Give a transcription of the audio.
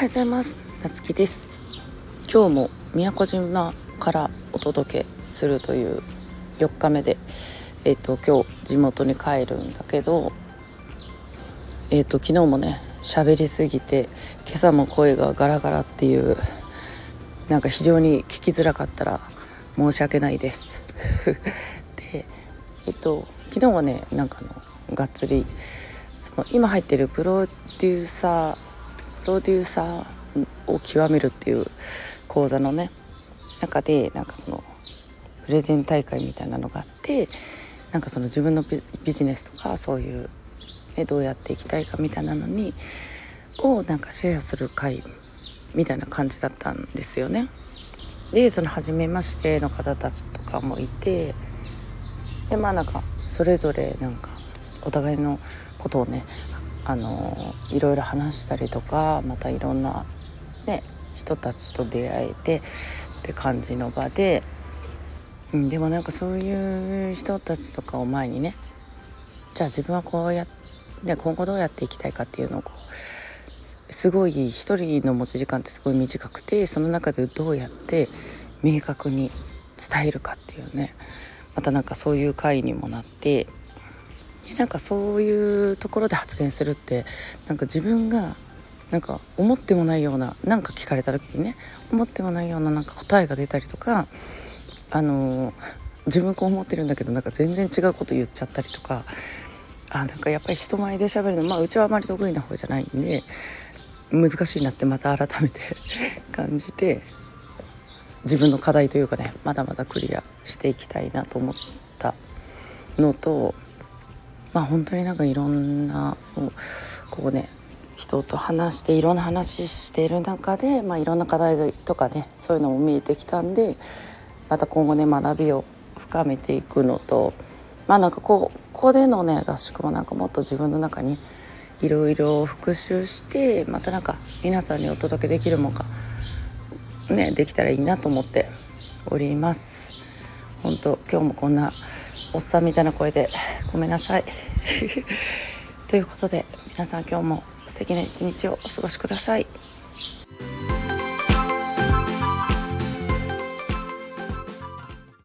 はようございます。なつきです。今日も宮古島からお届けするという4日目で、今日地元に帰るんだけど、昨日もね喋りすぎて今朝も声がガラガラっていう、なんか非常に聞きづらかったら申し訳ないですで、昨日はねがっつりその今入ってるプロデューサーを極めるっていう講座のね中でそのプレゼン大会みたいなのがあって、その自分のビジネスとかそういう、どうやっていきたいかみたいなのにをシェアする会みたいな感じだったんですよね。でその初めましての方たちとかもいて、でそれぞれお互いのことをねいろいろ話したりとか、またいろんな、人たちと出会えてって感じの場で、でもそういう人たちとかを前にね、じゃあ自分はこうやって今後どうやっていきたいかっていうのをすごい、一人の持ち時間ってすごい短くて、その中でどうやって明確に伝えるかっていうね、またそういう会にもなって、そういうところで発言するって自分が思ってもないような、聞かれた時にね思ってもないような答えが出たりとか、自分こう思ってるんだけど全然違うこと言っちゃったりとか、やっぱり人前で喋るの、うちはあまり得意な方じゃないんで難しいなってまた改めて感じて、自分の課題というかね、まだまだクリアしていきたいなと思ったのと、本当にいろんな人と話していろんな話している中で、いろんな課題とかねそういうのも見えてきたんで、また今後ね学びを深めていくのと、ここでのね合宿ももっと自分の中にいろいろ復習して、また皆さんにお届けできるものがねできたらいいなと思っております。本当今日もこんなおっさんみたいな声でごめんなさいということで、皆さん今日も素敵な一日をお過ごしください。